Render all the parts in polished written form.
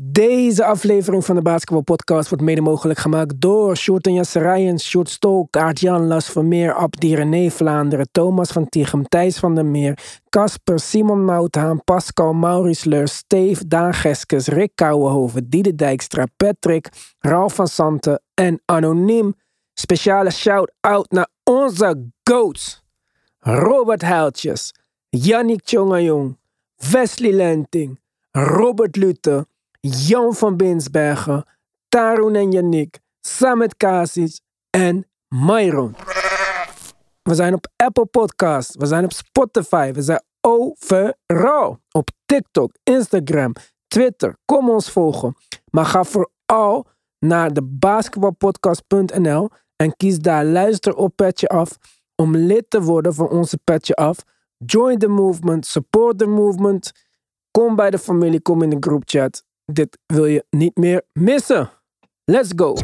Deze aflevering van de Basketball Podcast wordt mede mogelijk gemaakt door Sjoerd en Jesse Rijens, Sjoerd Stolk, Aart-Jan, Las Vermeer, Abdi, René Vlaanderen, Thomas van Tichem, Thijs van der Meer, Kasper, Simon Mouthaan, Pascal, Maurice Leur, Steve, Daan Geskes, Rick Kouwenhoven, Diede Dijkstra, Patrick, Ralf van Santen en Anoniem. Speciale shout-out naar onze GOATs. Robert Huiltjes, Yannick Tjongajong, Wesley Lenting, Robert Lutte, Jan van Binsbergen, Tarun en Yannick, Samet Kasic en Myron. We zijn op Apple Podcasts, we zijn op Spotify, we zijn overal. Op TikTok, Instagram, Twitter, kom ons volgen. Maar ga vooral naar de basketbalpodcast.nl en kies daar luister op Petje af om lid te worden van onze Petje af. Join the movement, support the movement. Kom bij de familie, kom in de groupchat. Dit wil je niet meer missen. Let's go!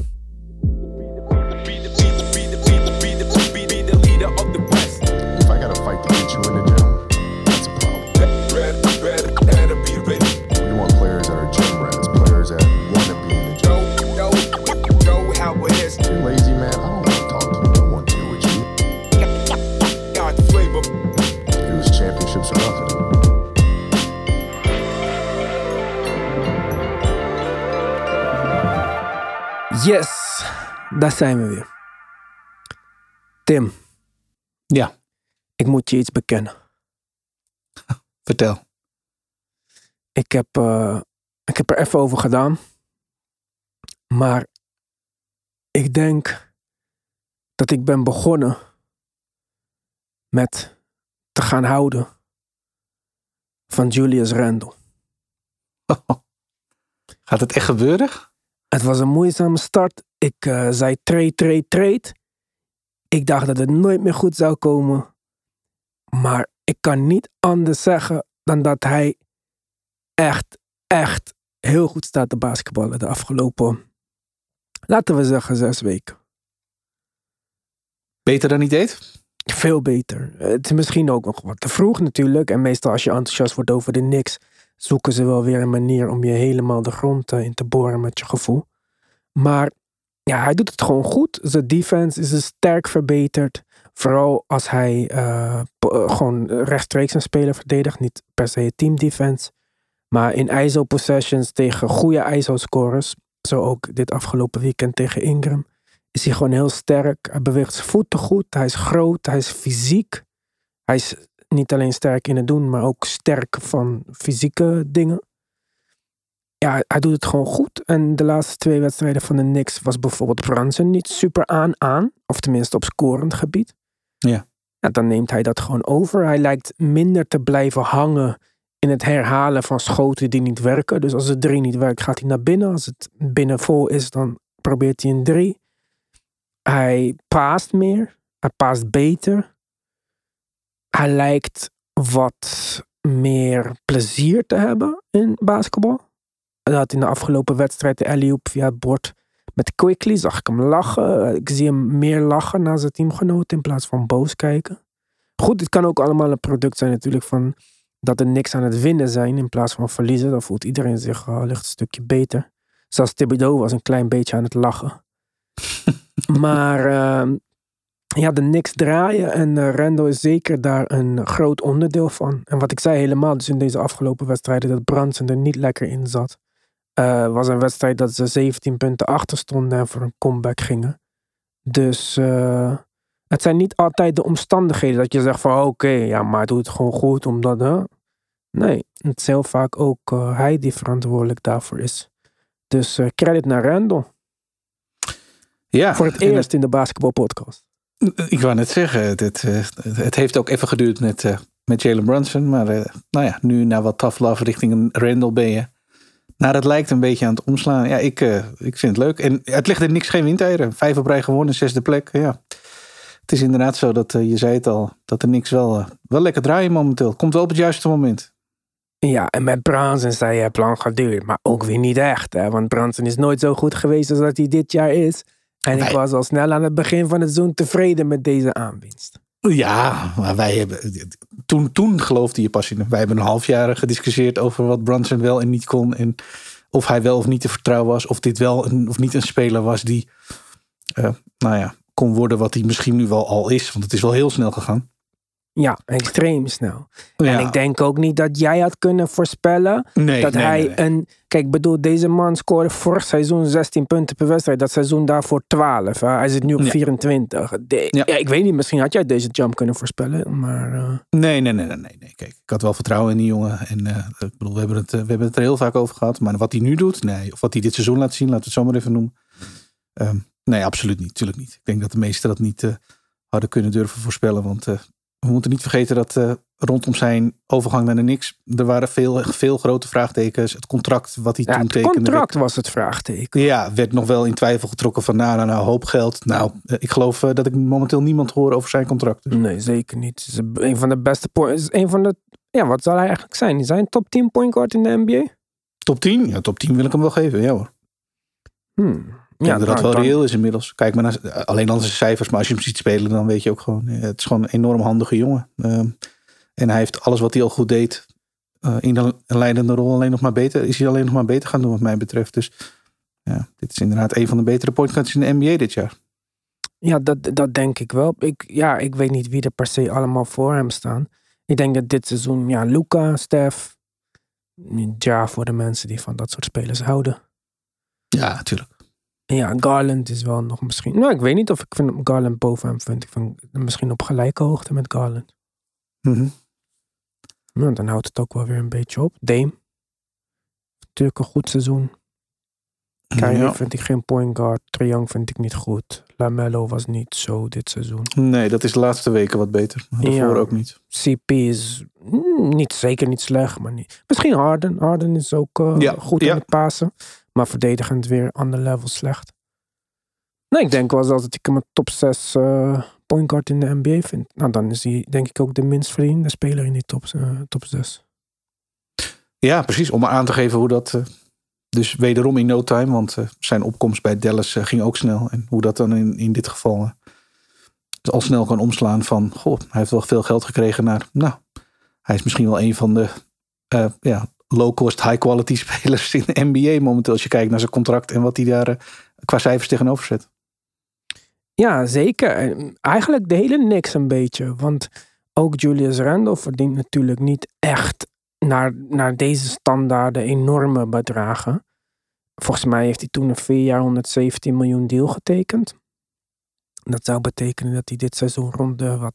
Yes, daar zijn we weer. Tim. Ja? Ik moet je iets bekennen. Vertel. Ik heb er even over gedaan. Maar ik denk dat ik ben begonnen met te gaan houden van Julius Randle. Oh, gaat het echt gebeuren? Het was een moeizame start. Ik zei trade. Ik dacht dat het nooit meer goed zou komen. Maar ik kan niet anders zeggen dan dat hij echt heel goed staat te basketballen de afgelopen, laten we zeggen, 6 weken. Beter dan hij deed? Veel beter. Het is misschien ook nog wat te vroeg natuurlijk. En meestal als je enthousiast wordt over de Knicks, zoeken ze wel weer een manier om je helemaal de grond in te boren met je gevoel. Maar ja, hij doet het gewoon goed. Zijn defense is sterk verbeterd. Vooral als hij gewoon rechtstreeks een speler verdedigt. Niet per se team defense. Maar in ISO-possessions tegen goede ISO-scorers. Zo ook dit afgelopen weekend tegen Ingram. Is hij gewoon heel sterk. Hij beweegt zijn voeten goed. Hij is groot. Hij is fysiek. Hij is niet alleen sterk in het doen, maar ook sterk van fysieke dingen. Ja, hij doet het gewoon goed. En de laatste 2 wedstrijden van de Knicks was bijvoorbeeld Brunson niet super aan. Of tenminste op scorend gebied. Ja. En dan neemt hij dat gewoon over. Hij lijkt minder te blijven hangen in het herhalen van schoten die niet werken. Dus als het 3 niet werkt, gaat hij naar binnen. Als het binnen vol is, dan probeert hij een 3. Hij paast meer. Hij paast beter. Hij lijkt wat meer plezier te hebben in basketbal. Hij had in de afgelopen wedstrijd de alley-oop via het bord met Quickly. Zag ik hem lachen. Ik zie hem meer lachen naar zijn teamgenoot in plaats van boos kijken. Goed, dit kan ook allemaal een product zijn natuurlijk van dat er niks aan het winnen zijn in plaats van verliezen. Dan voelt iedereen zich ligt een stukje beter. Zelfs Thibodeau was een klein beetje aan het lachen. Maar ja, de Knicks draaien en Randle is zeker daar een groot onderdeel van. En wat ik zei helemaal, dus in deze afgelopen wedstrijden, dat Brunson er niet lekker in zat. Was een wedstrijd dat ze 17 punten achter stonden en voor een comeback gingen. Dus het zijn niet altijd de omstandigheden dat je zegt van oké, ja, maar doe het gewoon goed omdat... Nee, het is heel vaak ook hij die verantwoordelijk daarvoor is. Dus credit naar Randle. Ja, voor het eerst in de basketbalpodcast. Ik wou net zeggen, het heeft ook even geduurd met Jalen Brunson. Maar nou ja, nu na wat tough love richting een Randle ben je. Nou, dat lijkt een beetje aan het omslaan. Ja, ik vind het leuk. En het ligt er niks geen windeieren. 5 op rij gewonnen, 6e plek. Ja. Het is inderdaad zo dat, je zei het al, dat er niks wel lekker draaien momenteel. Komt wel op het juiste moment. Ja, en met Brunson zei je, het lang geduurd. Maar ook weer niet echt. Hè? Want Brunson is nooit zo goed geweest als dat hij dit jaar is. En ik was al snel aan het begin van het seizoen tevreden met deze aanwinst. Ja, maar wij hebben... Toen geloofde je pas in... Wij hebben een half jaar gediscussieerd over wat Brunson wel en niet kon. En of hij wel of niet te vertrouwen was. Of dit wel of niet een speler was die kon worden wat hij misschien nu wel al is. Want het is wel heel snel gegaan. Ja, extreem snel. Ja. En ik denk ook niet dat jij had kunnen voorspellen dat hij een... Kijk, bedoel, deze man scoorde vorig seizoen 16 punten per wedstrijd. Dat seizoen daarvoor 12. Hij zit nu op 24. Ik weet niet, misschien had jij deze jump kunnen voorspellen, maar... Nee. Kijk, ik had wel vertrouwen in die jongen. En ik bedoel, we hebben het er heel vaak over gehad. Maar wat hij nu doet, of wat hij dit seizoen laat zien, laten we het zo maar even noemen. Nee, absoluut niet. Tuurlijk niet. Ik denk dat de meesten dat niet hadden kunnen durven voorspellen, want... We moeten niet vergeten dat rondom zijn overgang naar de Knicks... er waren veel grote vraagtekens. Het contract wat hij toen tekende... Het contract was het vraagteken. Ja, werd nog wel in twijfel getrokken van hoop geld. Nou, ik geloof dat ik momenteel niemand hoor over zijn contract. Nee, zeker niet. Het is een van de beste... wat zal hij eigenlijk zijn? Is hij een top 10 point guard in de NBA? Top 10? Ja, top 10 wil ik hem wel geven. Ja hoor. Ja, dat wel reëel is inmiddels. Kijk maar naar alleen al zijn cijfers. Maar als je hem ziet spelen, dan weet je ook gewoon... Het is gewoon een enorm handige jongen. En hij heeft alles wat hij al goed deed... in de leidende rol alleen nog maar beter... Is hij alleen nog maar beter gaan doen wat mij betreft. Dus ja, dit is inderdaad een van de betere pointguards in de NBA dit jaar. Ja, dat denk ik wel. Ik weet niet wie er per se allemaal voor hem staan. Ik denk dat dit seizoen... Ja, Luka, Stef... Ja, voor de mensen die van dat soort spelers houden. Ja, natuurlijk. Ja, Garland is wel nog misschien... Nou, ik weet niet of ik vind Garland boven hem vind. Ik vind hem misschien op gelijke hoogte met Garland. Mm-hmm. Nou, dan houdt het ook wel weer een beetje op. Dame. Natuurlijk een goed seizoen. Kyrie vind ik geen point guard. Trae Young vind ik niet goed. LaMelo was niet zo dit seizoen. Nee, dat is de laatste weken wat beter. Daarvoor ook niet. CP is zeker niet slecht. Maar niet. Misschien Harden. Harden is ook goed in het passen. Maar verdedigend weer ander level slecht. Nee, ik denk wel zelfs dat ik hem een top 6 point guard in de NBA vind. Nou, dan is hij denk ik ook de minst verdiende speler in die top 6. Ja, precies. Om maar aan te geven hoe dat... dus wederom in no time. Want zijn opkomst bij Dallas ging ook snel. En hoe dat dan in dit geval al snel kan omslaan van... Goh, hij heeft wel veel geld gekregen naar... Nou, hij is misschien wel een van de... low-cost, high-quality spelers in de NBA momenteel. Als je kijkt naar zijn contract en wat hij daar qua cijfers tegenover zet. Ja, zeker. Eigenlijk de hele Knicks een beetje. Want ook Julius Randle verdient natuurlijk niet echt naar deze standaarden enorme bedragen. Volgens mij heeft hij toen een 4-jaar 117 miljoen deal getekend. Dat zou betekenen dat hij dit seizoen rond de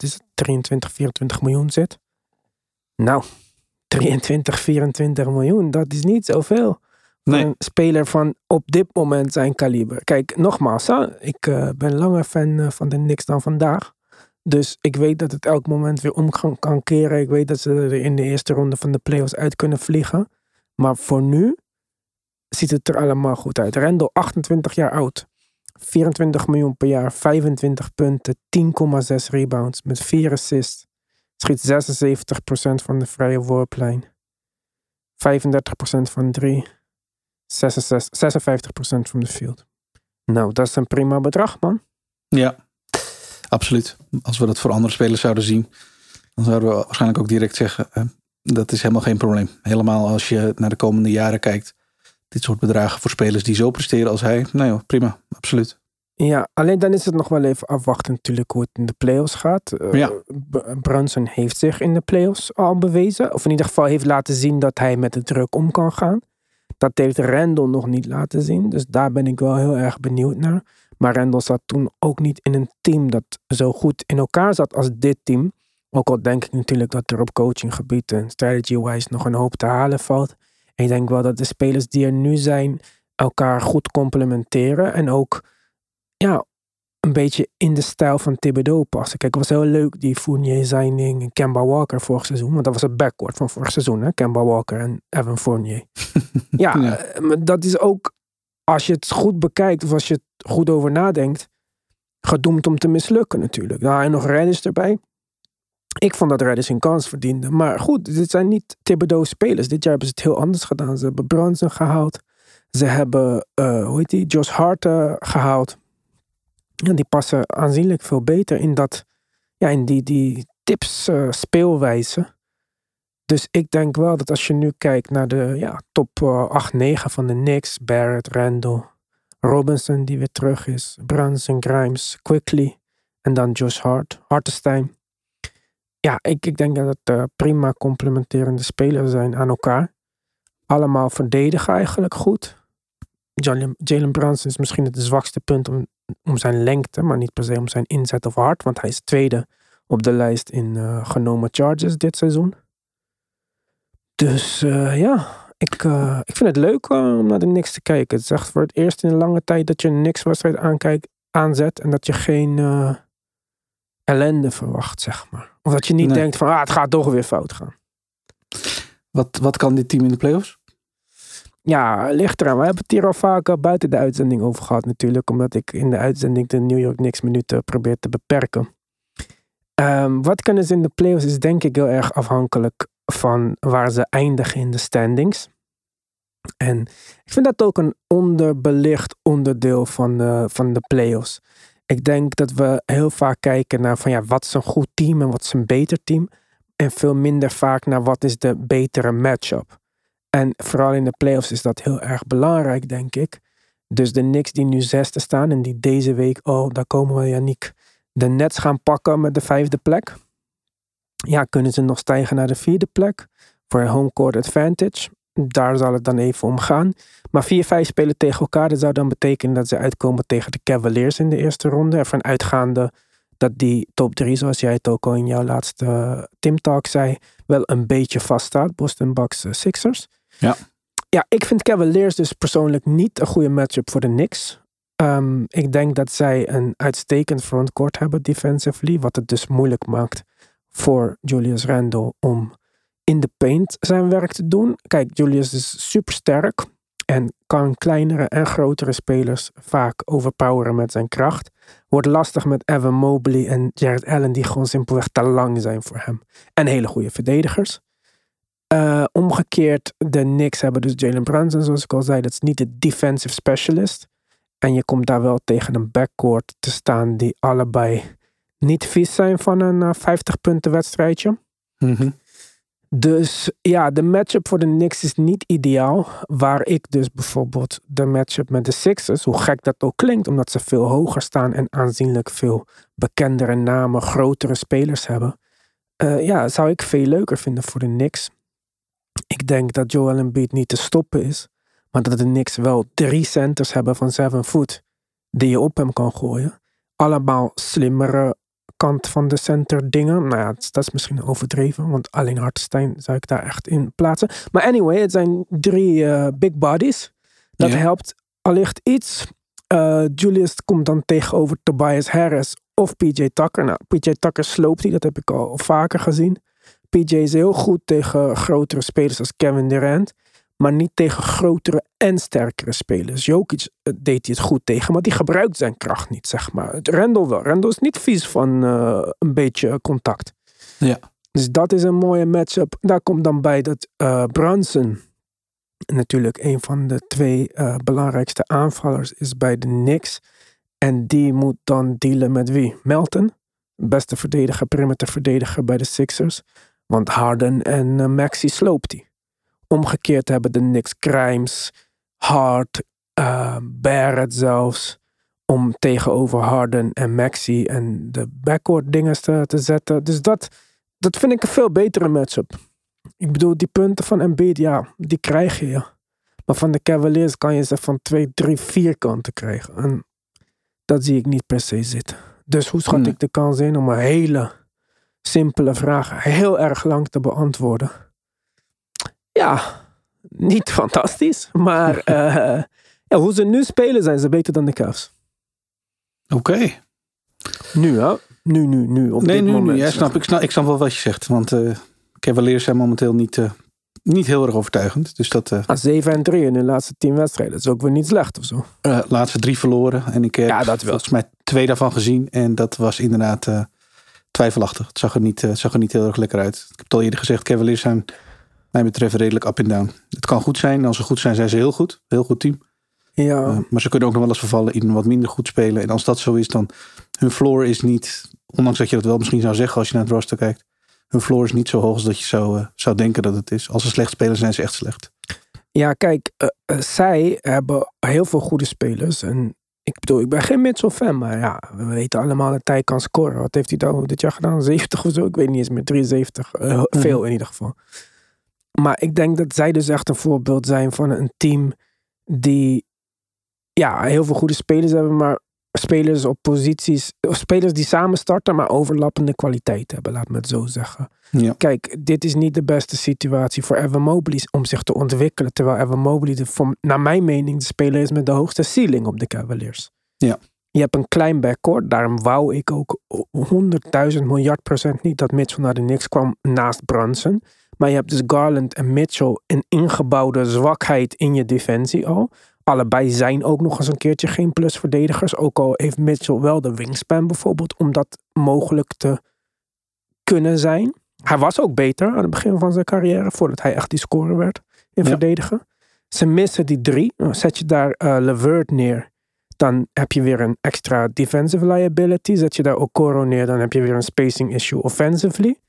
24 miljoen zit. Nou... 23, 24 miljoen, dat is niet zoveel. Nee. Een speler van op dit moment zijn kaliber. Kijk, nogmaals, ik ben langer fan van de Knicks dan vandaag. Dus ik weet dat het elk moment weer om kan keren. Ik weet dat ze er in de eerste ronde van de playoffs uit kunnen vliegen. Maar voor nu ziet het er allemaal goed uit. Randle, 28 jaar oud. 24 miljoen per jaar, 25 punten, 10,6 rebounds met 4 assists. Schiet 76% van de vrije worplijn. 35% van 3. 56%, 56% van de field. Nou, dat is een prima bedrag, man. Ja, absoluut. Als we dat voor andere spelers zouden zien... dan zouden we waarschijnlijk ook direct zeggen... dat is helemaal geen probleem. Helemaal als je naar de komende jaren kijkt... dit soort bedragen voor spelers die zo presteren als hij... nou joh, prima, absoluut. Ja, alleen dan is het nog wel even afwachten natuurlijk hoe het in de playoffs gaat. Brunson heeft zich in de playoffs al bewezen. Of in ieder geval heeft laten zien dat hij met de druk om kan gaan. Dat heeft Randle nog niet laten zien. Dus daar ben ik wel heel erg benieuwd naar. Maar Randle zat toen ook niet in een team dat zo goed in elkaar zat als dit team. Ook al denk ik natuurlijk dat er op coachinggebied en strategy-wise nog een hoop te halen valt. En ik denk wel dat de spelers die er nu zijn elkaar goed complementeren. En ook... Ja, een beetje in de stijl van Thibodeau passen. Kijk, het was heel leuk die Fournier signing en Kemba Walker vorig seizoen. Want dat was het backcourt van vorig seizoen, hè? Kemba Walker en Evan Fournier. Maar dat is ook, als je het goed bekijkt of als je het goed over nadenkt, gedoemd om te mislukken natuurlijk. Nou, en nog Reddish erbij. Ik vond dat Reddish een kans verdiende. Maar goed, dit zijn niet Thibodeau spelers. Dit jaar hebben ze het heel anders gedaan. Ze hebben Brunson gehaald. Ze hebben, Josh Hart gehaald. Ja, die passen aanzienlijk veel beter in die tips speelwijze. Dus ik denk wel dat als je nu kijkt naar de top 8-9 van de Knicks. Barrett, Randle, Robinson die weer terug is. Brunson, Grimes, Quickly. En dan Josh Hart, Hartenstein. Ja, ik denk dat het prima complementerende spelers zijn aan elkaar. Allemaal verdedigen eigenlijk goed. Jalen Brunson is misschien het zwakste punt om zijn lengte, maar niet per se om zijn inzet of hard. Want hij is tweede op de lijst in genomen charges dit seizoen. Dus ik vind het leuk om naar de Knicks te kijken. Het is echt voor het eerst in een lange tijd dat je een Knicks-wedstrijd aanzet en dat je geen ellende verwacht, zeg maar. Of dat je niet denkt van, het gaat toch weer fout gaan. Wat kan dit team in de playoffs? Ja, ligt eraan. We hebben het hier al vaak buiten de uitzending over gehad natuurlijk. Omdat ik in de uitzending de New York Knicks minuten probeer te beperken. Wat kunnen ze in de playoffs is denk ik heel erg afhankelijk van waar ze eindigen in de standings. En ik vind dat ook een onderbelicht onderdeel van de playoffs. Ik denk dat we heel vaak kijken naar van wat is een goed team en wat is een beter team. En veel minder vaak naar wat is de betere matchup. En vooral in de playoffs is dat heel erg belangrijk, denk ik. Dus de Knicks die nu 6e staan en die deze week, daar komen we Yannick, de Nets gaan pakken met de 5e plek. Ja, kunnen ze nog stijgen naar de 4e plek? Voor home court advantage. Daar zal het dan even om gaan. Maar 4-5 spelen tegen elkaar. Dat zou dan betekenen dat ze uitkomen tegen de Cavaliers in de eerste ronde. Ervan uitgaande dat die top 3, zoals jij het ook al in jouw laatste Tim Talk zei, wel een beetje vaststaat. Boston Bucks, Sixers. Ja, ik vind Cavaliers dus persoonlijk niet een goede matchup voor de Knicks. Ik denk dat zij een uitstekend frontcourt hebben defensively. Wat het dus moeilijk maakt voor Julius Randle om in de paint zijn werk te doen. Kijk, Julius is super sterk en kan kleinere en grotere spelers vaak overpoweren met zijn kracht. Wordt lastig met Evan Mobley en Jared Allen, die gewoon simpelweg te lang zijn voor hem. En hele goede verdedigers. Omgekeerd, de Knicks hebben dus Jalen Brunson, zoals ik al zei. Dat is niet de defensive specialist. En je komt daar wel tegen een backcourt te staan die allebei niet vies zijn van een 50-punten wedstrijdje. Mm-hmm. Dus ja, de matchup voor de Knicks is niet ideaal. Waar ik dus bijvoorbeeld de matchup met de Sixers, hoe gek dat ook klinkt, omdat ze veel hoger staan en aanzienlijk veel bekendere namen, grotere spelers hebben. Zou ik veel leuker vinden voor de Knicks. Ik denk dat Joel Embiid niet te stoppen is, maar dat de Knicks wel 3 centers hebben van 7 foot die je op hem kan gooien. Allemaal slimmere kant van de center dingen. Nou ja, dat is misschien overdreven, want alleen Hartenstein zou ik daar echt in plaatsen. Maar anyway, het zijn 3 big bodies. Dat helpt allicht iets. Julius komt dan tegenover Tobias Harris of P.J. Tucker. Nou, P.J. Tucker sloopt die, dat heb ik al vaker gezien. P.J. is heel goed tegen grotere spelers als Kevin Durant, maar niet tegen grotere en sterkere spelers. Jokic deed hij het goed tegen, maar die gebruikt zijn kracht niet, zeg maar. Randle wel. Randle is niet vies van een beetje contact. Ja. Dus dat is een mooie matchup. Daar komt dan bij dat Brunson, natuurlijk een van de 2 belangrijkste aanvallers, is bij de Knicks. En die moet dan dealen met wie? Melton, beste verdediger, perimeterverdediger bij de Sixers. Want Harden en Maxey sloopt hij. Omgekeerd hebben de Knicks Grimes, Hart, Barrett zelfs, om tegenover Harden en Maxey en de backcourt dingen te zetten. Dus dat vind ik een veel betere matchup. Ik bedoel, die punten van Embiid, die krijg je. Ja. Maar van de Cavaliers kan je ze van 2, 3, 4 kanten krijgen. En dat zie ik niet per se zitten. Dus hoe schat ik de kans in om een hele simpele vraag heel erg lang te beantwoorden? Ja, niet fantastisch. Maar hoe ze nu spelen, zijn ze beter dan de Cavs. Oké. Nu, hè? Nu. Op dit moment. Ja, ik snap wel wat je zegt. Want Cavaliers zijn momenteel niet heel erg overtuigend. Dus dat, 7-3 in de laatste 10 wedstrijden. Dat is ook weer niet slecht of zo. Laatste 3 verloren. En ik heb volgens mij 2 daarvan gezien. En dat was inderdaad twijfelachtig. Het zag er niet heel erg lekker uit. Ik heb het al eerder gezegd, Cavaliers zijn mij betreft redelijk up en down. Het kan goed zijn. Als ze goed zijn, zijn ze heel goed. Heel goed team. Ja. Maar ze kunnen ook nog wel eens vervallen in wat minder goed spelen. En als dat zo is, dan hun floor is niet, ondanks dat je dat wel misschien zou zeggen als je naar het roster kijkt, hun floor is niet zo hoog als dat je zou denken dat het is. Als ze slecht spelen, zijn ze echt slecht. Ja, kijk, zij hebben heel veel goede spelers. En ik bedoel, ik ben geen Mitchell-fan, maar ja, we weten allemaal dat hij kan scoren. Wat heeft hij dan dit jaar gedaan? 70 of zo? Ik weet niet eens meer. 73. Veel in ieder geval. Maar ik denk dat zij dus echt een voorbeeld zijn van een team die ja, heel veel goede spelers hebben, maar spelers op posities, of spelers die samen starten, maar overlappende kwaliteit hebben, laat me het zo zeggen. Ja. Kijk, dit is niet de beste situatie voor Evan Mobley om zich te ontwikkelen, terwijl Evan Mobley, naar mijn mening, de speler is met de hoogste ceiling op de Cavaliers. Ja. Je hebt een klein backcourt, daarom wou ik ook 100.000 miljard% niet dat Mitchell naar de Knicks kwam naast Brunson. Maar je hebt dus Garland en Mitchell een ingebouwde zwakheid in je defensie al. Allebei zijn ook nog eens een keertje geen plusverdedigers. Ook al heeft Mitchell wel de wingspan bijvoorbeeld om dat mogelijk te kunnen zijn. Hij was ook beter aan het begin van zijn carrière voordat hij echt die scorer werd in verdedigen. Ze missen die drie. Zet je daar LeVert neer, dan heb je weer een extra defensive liability. Zet je daar Okoro neer, dan heb je weer een spacing issue offensively.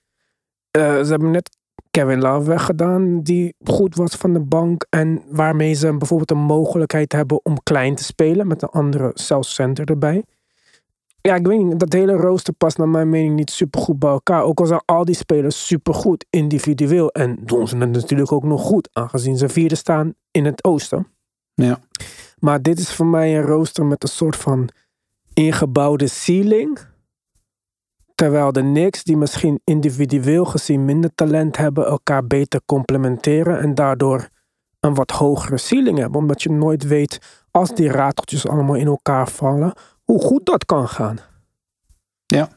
Ze hebben net Kevin Love weggedaan, die goed was van de bank. En waarmee ze bijvoorbeeld een mogelijkheid hebben om klein te spelen. Met een andere self-center erbij. Ja, ik weet niet. Dat hele rooster past naar mijn mening niet supergoed bij elkaar. Ook al zijn al die spelers supergoed individueel. En doen ze het natuurlijk ook nog goed. Aangezien ze vierde staan in het oosten. Ja. Maar dit is voor mij een rooster met een soort van ingebouwde ceiling. Terwijl de Knicks, die misschien individueel gezien minder talent hebben, elkaar beter complementeren en daardoor een wat hogere ceiling hebben. Omdat je nooit weet, als die rateltjes allemaal in elkaar vallen, hoe goed dat kan gaan. Ja,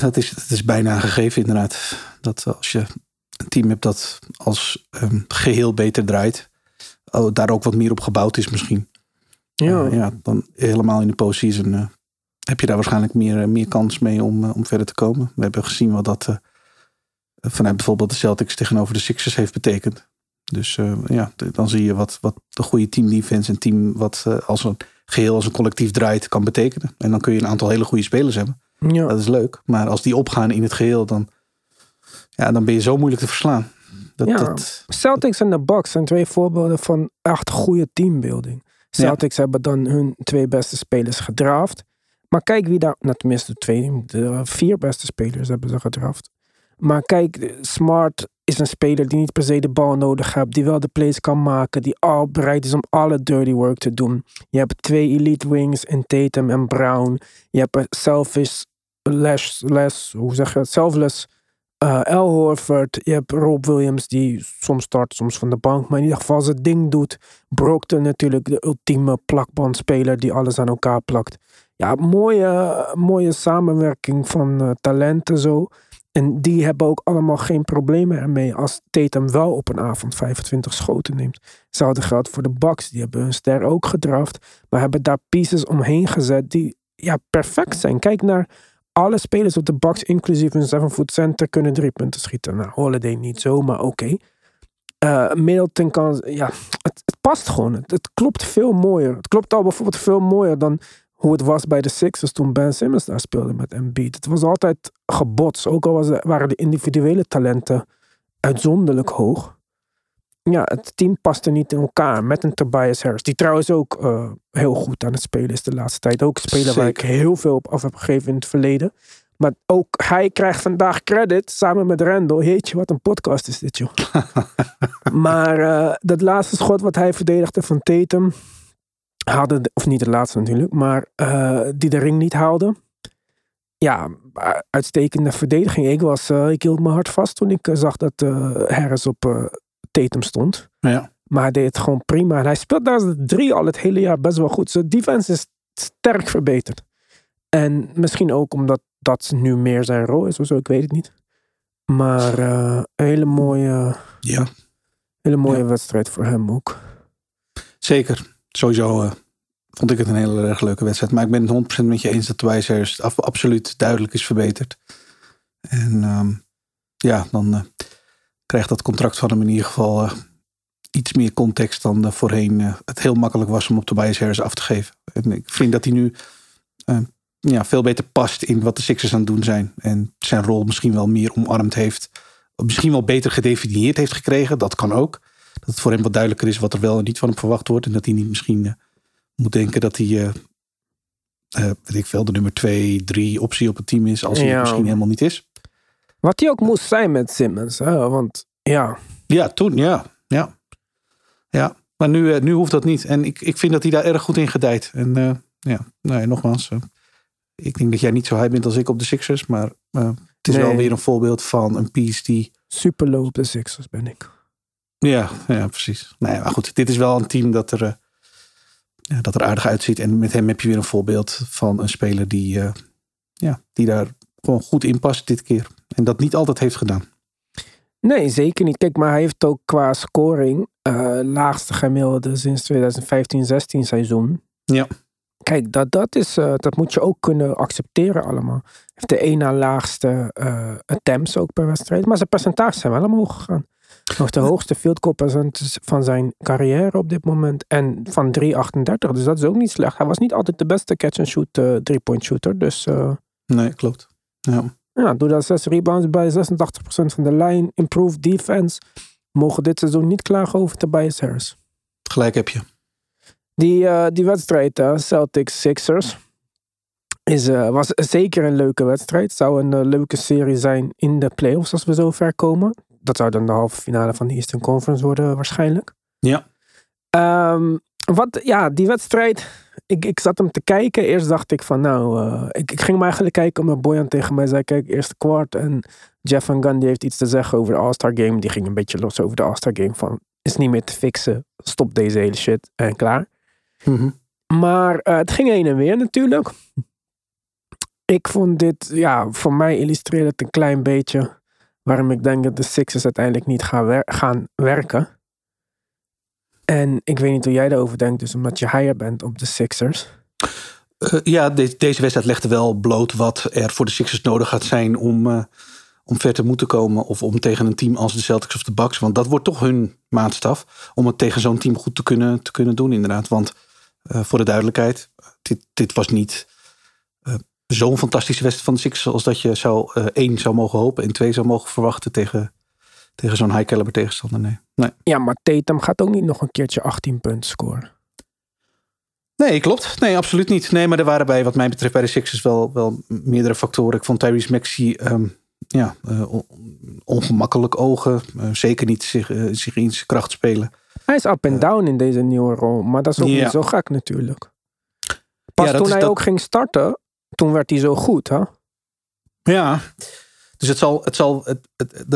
dat is bijna gegeven inderdaad. Dat als je een team hebt dat als geheel beter draait, daar ook wat meer op gebouwd is misschien. Ja, dan helemaal in de postseason heb je daar waarschijnlijk meer kans mee om verder te komen. We hebben gezien wat dat vanuit bijvoorbeeld de Celtics tegenover de Sixers heeft betekend. Dus dan zie je wat de goede teamdefense en team wat als een geheel, als een collectief draait, kan betekenen. En dan kun je een aantal hele goede spelers hebben. Ja. Dat is leuk. Maar als die opgaan in het geheel, dan ben je zo moeilijk te verslaan. Celtics en de Bucks zijn twee voorbeelden van echt goede teambuilding. Celtics hebben dan hun twee beste spelers gedraft. Maar kijk wie daar, tenminste de vier beste spelers hebben ze gedraft. Maar kijk, Smart is een speler die niet per se de bal nodig heeft. Die wel de plays kan maken. Die al bereid is om alle dirty work te doen. Je hebt twee elite wings in Tatum en Brown. Je hebt een selfless Al Horford. Je hebt Rob Williams die soms start, soms van de bank. Maar in ieder geval zijn ding doet. Brockton natuurlijk, de ultieme plakbandspeler die alles aan elkaar plakt. Ja, mooie samenwerking van talenten zo. En die hebben ook allemaal geen problemen ermee als Tatum wel op een avond 25 schoten neemt. Hetzelfde geldt voor de Bucks. Die hebben hun ster ook gedraft. Maar hebben daar pieces omheen gezet die perfect zijn. Kijk naar alle spelers op de Bucks, inclusief hun 7-foot center, kunnen 3 punten schieten. Nou, Holiday niet zo, maar oké. Middleton kan... Ja, het past gewoon. Het klopt veel mooier. Het klopt al bijvoorbeeld veel mooier dan hoe het was bij de Sixers toen Ben Simmons daar speelde met Embiid. Het was altijd gebots. Ook al waren de individuele talenten uitzonderlijk hoog. Ja, het team paste niet in elkaar. Met een Tobias Harris. Die trouwens ook heel goed aan het spelen is de laatste tijd. Ook een speler waar ik heel veel op af heb gegeven in het verleden. Maar ook hij krijgt vandaag credit samen met Randle. Jeetje, wat een podcast is dit, joh. Maar dat laatste schot wat hij verdedigde van Tatum... of niet het laatste natuurlijk, maar die de ring niet haalden. Ja, uitstekende verdediging. Ik hield mijn hart vast toen ik zag dat Harris op Tatum stond. Ja. Maar hij deed het gewoon prima. En hij speelt daar de 3 al het hele jaar best wel goed. Zijn defense is sterk verbeterd. En misschien ook omdat dat nu meer zijn rol is of zo, ik weet het niet. Maar een hele mooie wedstrijd voor hem ook. Zeker. Sowieso vond ik het een hele erg leuke wedstrijd. Maar ik ben het 100% met je eens dat Tobias Harris absoluut duidelijk is verbeterd. En dan krijgt dat contract van hem in ieder geval iets meer context dan voorheen. Het heel makkelijk was om op Tobias Harris af te geven. En ik vind dat hij nu ja, veel beter past in wat de Sixers aan het doen zijn. En zijn rol misschien wel meer omarmd heeft. Misschien wel beter gedefinieerd heeft gekregen. Dat kan ook. Dat het voor hem wat duidelijker is wat er wel en niet van hem verwacht wordt. En dat hij niet misschien moet denken dat hij... weet ik veel, de nummer 2-3 optie op het team is. Als hij het misschien helemaal niet is. Wat hij ook moest zijn met Simmons. Hè? Want ja... Ja, toen, ja. Maar nu hoeft dat niet. En ik vind dat hij daar erg goed in gedijt. En nogmaals... ik denk dat jij niet zo high bent als ik op de Sixers. Maar het is wel weer een voorbeeld van een piece die... Super low op de Sixers ben ik. Ja, precies. Nee, maar goed, dit is wel een team dat er aardig uitziet. En met hem heb je weer een voorbeeld van een speler die daar gewoon goed in past dit keer. En dat niet altijd heeft gedaan. Nee, zeker niet. Kijk, maar hij heeft ook qua scoring... laagste gemiddelde sinds 2015-16 seizoen. Ja. Kijk, dat moet je ook kunnen accepteren allemaal. Heeft de één na laagste attempts ook per wedstrijd. Maar zijn percentages zijn wel omhoog gegaan. Nog de hoogste field goal percentage van zijn carrière op dit moment. En van 3,38. Dus dat is ook niet slecht. Hij was niet altijd de beste catch-and-shoot 3-point shooter. Dus, nee, klopt. Ja, doe dat 6 rebounds bij 86% van de lijn. Improved defense. Mogen dit seizoen niet klagen over Tobias Harris. Gelijk heb je. Die wedstrijd, Celtics-Sixers, was zeker een leuke wedstrijd. Zou een leuke serie zijn in de playoffs als we zo ver komen. Dat zou dan de halve finale van de Eastern Conference worden waarschijnlijk. Ja. Die wedstrijd, ik zat hem te kijken. Eerst dacht ik van ik ging hem eigenlijk kijken omdat Bojan tegen mij zei, kijk, eerste kwart. En Jeff Van Gundy heeft iets te zeggen over de All-Star Game. Die ging een beetje los over de All-Star Game van, is niet meer te fixen. Stop deze hele shit en klaar. Mm-hmm. Maar het ging heen en weer natuurlijk. Ik vond dit, voor mij illustreert het een klein beetje waarom ik denk dat de Sixers uiteindelijk niet gaan werken. En ik weet niet hoe jij daarover denkt, dus omdat je higher bent op de Sixers. Deze wedstrijd legde wel bloot wat er voor de Sixers nodig gaat zijn om ver te moeten komen of om tegen een team als de Celtics of de Bucks, want dat wordt toch hun maatstaf, om het tegen zo'n team goed te kunnen doen inderdaad. Want voor de duidelijkheid, dit was niet zo'n fantastische wedstrijd van de Sixers als dat je één zou mogen hopen en twee zou mogen verwachten tegen zo'n high caliber tegenstander. Nee. Ja, maar Tatum gaat ook niet nog een keertje 18 punten scoren. Nee, klopt. Nee, absoluut niet. Nee, maar er waren wat mij betreft bij de Sixers wel meerdere factoren. Ik vond Tyrese Maxey... ongemakkelijk ogen. Zeker niet zich in zijn kracht spelen. Hij is up en down in deze nieuwe rol. Maar dat is ook niet zo gek natuurlijk. Pas toen hij ging starten, toen werd hij zo goed. Hè? Ja, dus er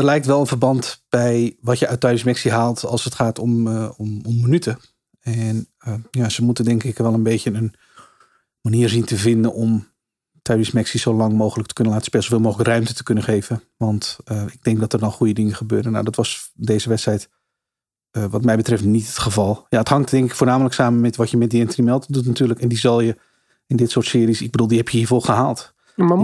lijkt wel een verband bij wat je uit Tyrese Maxey haalt als het gaat om minuten. En ze moeten denk ik wel een beetje een manier zien te vinden om Tyrese Maxey zo lang mogelijk te kunnen laten spelen. Zoveel mogelijk ruimte te kunnen geven. Want ik denk dat er dan goede dingen gebeuren. Nou, dat was deze wedstrijd wat mij betreft niet het geval. Ja, het hangt denk ik voornamelijk samen met wat je met die Anthony Melton doet natuurlijk. En die zal je in dit soort series... Ik bedoel, die heb je hiervoor gehaald. Maar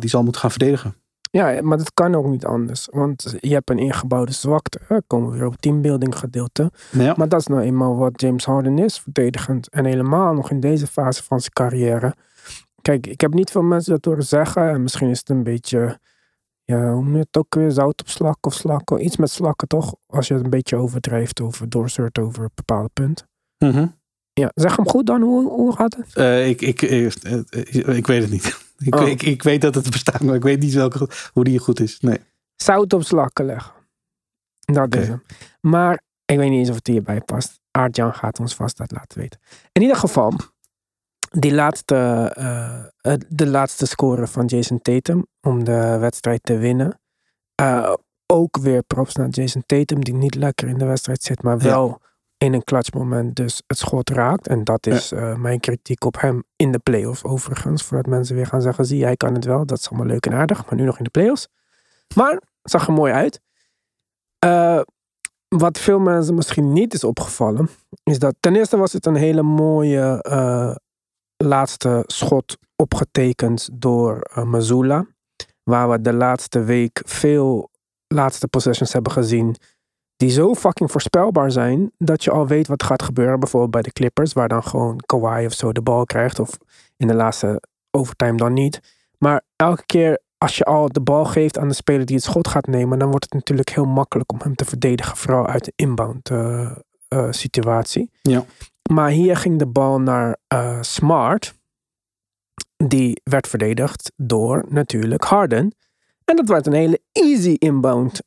die zal moeten gaan verdedigen. Ja, maar dat kan ook niet anders. Want je hebt een ingebouwde zwakte. Hè? Komen we weer op teambuilding gedeelte. Ja. Maar dat is nou eenmaal wat James Harden is. Verdedigend. En helemaal nog in deze fase van zijn carrière... Kijk, ik heb niet veel mensen dat horen zeggen. En misschien is het een beetje, hoe moet het ook weer, zout op slak of slakken. Iets met slakken toch? Als je het een beetje overdrijft over doorzeurt over een bepaald punt. Mm-hmm. Ja, zeg hem goed dan, hoe gaat het? Ik weet het niet. Ik weet dat het bestaat, maar ik weet niet hoe die goed is. Nee. Zout op slakken leggen. Dat is hem. Maar ik weet niet eens of het hierbij past. Aart-Jan gaat ons vast dat laten weten. In ieder geval... De laatste score van Jason Tatum om de wedstrijd te winnen. Ook weer props naar Jason Tatum, die niet lekker in de wedstrijd zit, maar wel in een clutchmoment dus het schot raakt. En dat is mijn kritiek op hem in de playoffs overigens. Voordat mensen weer gaan zeggen, zie, hij kan het wel. Dat is allemaal leuk en aardig, maar nu nog in de playoffs. Maar het zag er mooi uit. Wat veel mensen misschien niet is opgevallen, is dat ten eerste was het een hele mooie... laatste schot opgetekend door Mazzulla. Waar we de laatste week veel laatste possessions hebben gezien. Die zo fucking voorspelbaar zijn. Dat je al weet wat gaat gebeuren. Bijvoorbeeld bij de Clippers. Waar dan gewoon Kawhi of zo de bal krijgt. Of in de laatste overtime dan niet. Maar elke keer als je al de bal geeft aan de speler die het schot gaat nemen, dan wordt het natuurlijk heel makkelijk om hem te verdedigen, vooral uit de inbound situatie. Ja. Maar hier ging de bal naar Smart. Die werd verdedigd door natuurlijk Harden. En dat werd een hele easy inbound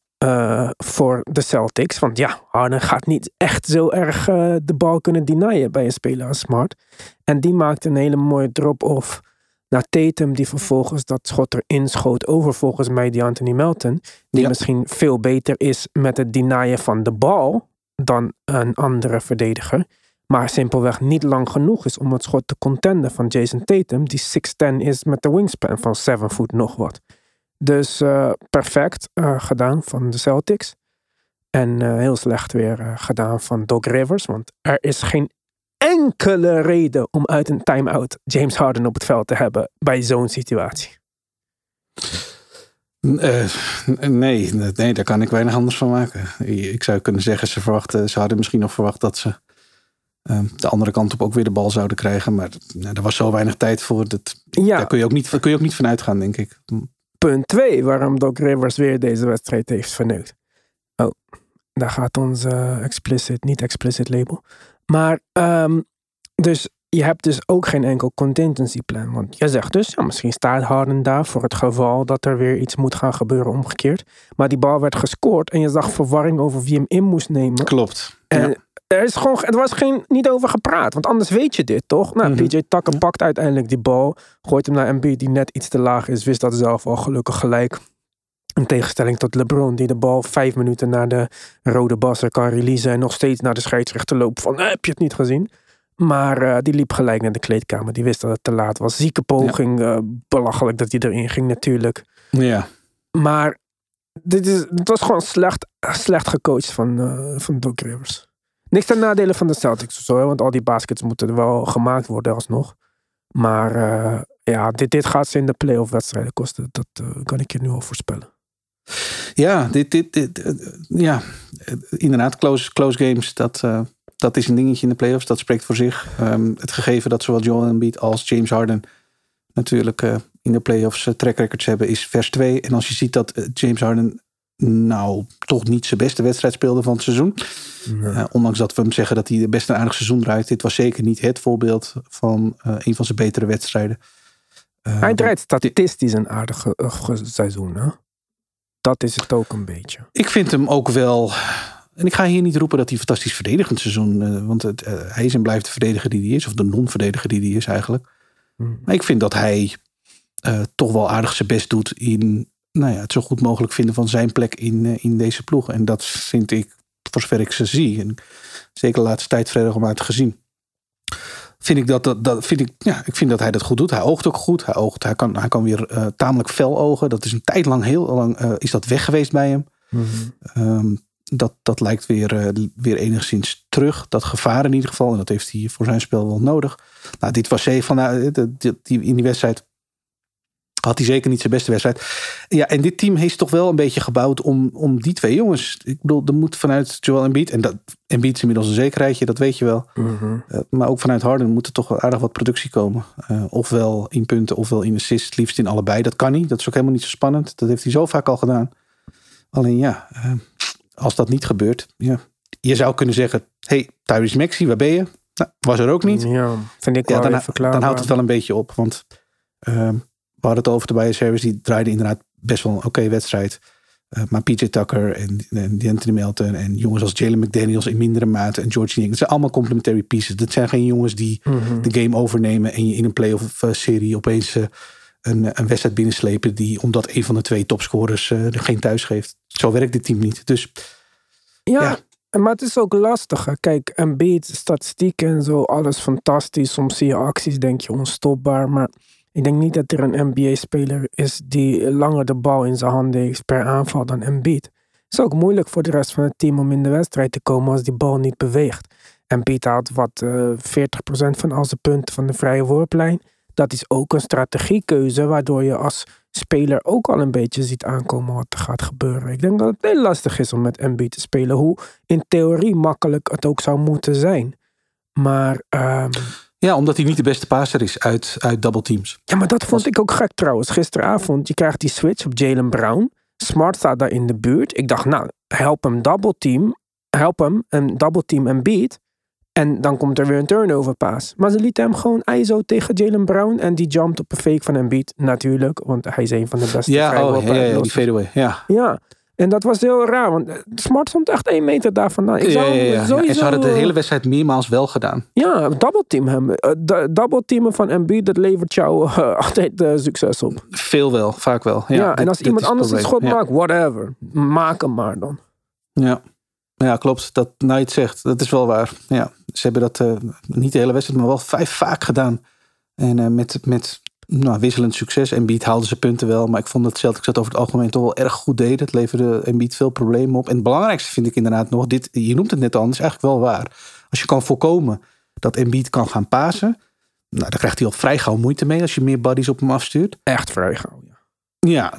voor de Celtics. Want ja, Harden gaat niet echt zo erg de bal kunnen denyen bij een speler als Smart. En die maakte een hele mooie drop-off naar Tatum, die vervolgens dat schot erin schoot over volgens mij die Anthony Melton. Die misschien veel beter is met het denyen van de bal dan een andere verdediger. Maar simpelweg niet lang genoeg is om het schot te contenden van Jason Tatum, die 6'10 is met de wingspan van 7 voet nog wat. Dus perfect gedaan van de Celtics. En heel slecht weer gedaan van Doc Rivers. Want er is geen enkele reden om uit een time-out James Harden op het veld te hebben bij zo'n situatie. Nee, daar kan ik weinig anders van maken. Ik zou kunnen zeggen, ze hadden misschien nog verwacht dat ze de andere kant op ook weer de bal zouden krijgen. Maar er was zo weinig tijd voor. Daar kun je ook niet van uitgaan, denk ik. Punt 2, waarom Doc Rivers weer deze wedstrijd heeft verneukt. Oh, daar gaat ons explicit, niet explicit label. Maar, dus je hebt dus ook geen enkel contingency plan. Want je zegt dus, ja, misschien staat Harden daar voor het geval dat er weer iets moet gaan gebeuren omgekeerd. Maar die bal werd gescoord en je zag verwarring over wie hem in moest nemen. Klopt, en niet over gepraat, want anders weet je dit, toch? Nou, mm-hmm. P.J. Tucker pakt uiteindelijk die bal, gooit hem naar Embiid, die net iets te laag is, wist dat zelf al gelukkig gelijk. In tegenstelling tot LeBron, die de bal 5 minuten naar de rode basser kan releasen en nog steeds naar de scheidsrechter loopt van, heb je het niet gezien? Maar die liep gelijk naar de kleedkamer, die wist dat het te laat was. Zieke poging, belachelijk dat hij erin ging natuurlijk. Ja. Maar het was gewoon slecht gecoacht van Doc Rivers. Niks ten nadelen van de Celtics of zo, want al die baskets moeten er wel gemaakt worden alsnog. Maar dit gaat ze in de play-off wedstrijden kosten. Dat kan ik je nu al voorspellen. Ja, inderdaad, close games, dat is een dingetje in de play-offs. Dat spreekt voor zich. Het gegeven dat zowel Joel Embiid als James Harden natuurlijk in de play-offs track records hebben, is vers 2. En als je ziet dat James Harden toch niet zijn beste wedstrijd speelde van het seizoen. Nee. Ondanks dat we hem zeggen dat hij best een aardig seizoen draait. Dit was zeker niet het voorbeeld van een van zijn betere wedstrijden. Hij draait statistisch een aardig seizoen. Hè? Dat is het ook een beetje. Ik vind hem ook wel... En ik ga hier niet roepen dat hij een fantastisch verdedigend seizoen... want hij is en blijft de verdediger die hij is. Of de non-verdediger die hij is eigenlijk. Mm. Maar ik vind dat hij toch wel aardig zijn best doet in... het zo goed mogelijk vinden van zijn plek in deze ploeg. En dat vind ik, voor zover ik ze zie, en zeker de laatste tijd vrij regelmatig gezien, vind ik dat hij dat goed doet. Hij oogt ook goed. Hij kan weer tamelijk fel ogen. Dat is een tijd lang, heel lang, is dat weg geweest bij hem. Mm-hmm. Dat lijkt weer enigszins terug. Dat gevaar in ieder geval. En dat heeft hij voor zijn spel wel nodig. Nou, dit was in die wedstrijd had hij zeker niet zijn beste wedstrijd. Ja, en dit team is toch wel een beetje gebouwd om die twee jongens. Ik bedoel, er moet vanuit Joel Embiid... Embiid is inmiddels een zekerheidje, dat weet je wel. Mm-hmm. Maar ook vanuit Harden moet er toch wel aardig wat productie komen. Ofwel in punten, ofwel in assists. Liefst in allebei, dat kan niet. Dat is ook helemaal niet zo spannend. Dat heeft hij zo vaak al gedaan. Alleen als dat niet gebeurt... Ja. Je zou kunnen zeggen... Hey, Tyrese Maxey, waar ben je? Nou, was er ook niet. Ja, vind ik wel dan houdt het wel een beetje op, want... We hadden het over Tobias Harris, die draaide inderdaad best wel een oké wedstrijd. Maar P.J. Tucker en Anthony Melton en jongens als Jalen McDaniels in mindere mate en George Nick, dat zijn allemaal complementary pieces. Dat zijn geen jongens die de game overnemen en je in een playoff serie opeens een wedstrijd binnenslepen die, omdat een van de twee topscorers er geen thuis geeft. Zo werkt dit team niet. Dus maar het is ook lastig. Kijk, Embiid, statistiek en zo, alles fantastisch. Soms zie je acties, denk je onstopbaar, maar ik denk niet dat er een NBA-speler is die langer de bal in zijn handen heeft per aanval dan Embiid. Het is ook moeilijk voor de rest van het team om in de wedstrijd te komen als die bal niet beweegt. Embiid haalt 40% van al zijn punten van de vrije worplijn. Dat is ook een strategiekeuze waardoor je als speler ook al een beetje ziet aankomen wat er gaat gebeuren. Ik denk dat het heel lastig is om met Embiid te spelen, hoe in theorie makkelijk het ook zou moeten zijn. Maar... Ja, omdat hij niet de beste passer is uit double teams. Ja, maar dat vond ik ook gek trouwens. Gisteravond, je krijgt die switch op Jalen Brown. Smart staat daar in de buurt. Ik dacht, nou, help hem double team Embiid. En dan komt er weer een turnover pass. Maar ze lieten hem gewoon ISO tegen Jalen Brown. En die jumpt op een fake van Embiid. Natuurlijk, want hij is een van de beste. Ja, die fadeaway. Ja. Ja, en dat was heel raar. Want Smart stond echt 1 meter daarvan. En ze hadden de hele wedstrijd meermaals wel gedaan. Ja, doubleteam hem. Doubleteamen van Embiid, dat levert jou altijd succes op. Veel wel, vaak wel. Ja, ja, en als iemand anders een schot maakt, whatever. Maak hem maar dan. Ja. Ja, klopt. Dat Knight zegt. Dat is wel waar. Ja, ze hebben dat niet de hele wedstrijd, maar wel vaak gedaan. En met wisselend succes. Embiid haalde ze punten wel. Maar ik vond dat Celtics dat over het algemeen toch wel erg goed deden. Het leverde Embiid veel problemen op. En het belangrijkste vind ik inderdaad nog. Dit, je noemt het net al, is eigenlijk wel waar. Als je kan voorkomen dat Embiid kan gaan pasen. Nou, dan krijgt hij al vrij gauw moeite mee als je meer buddies op hem afstuurt. Echt vrij gauw, ja. Ja,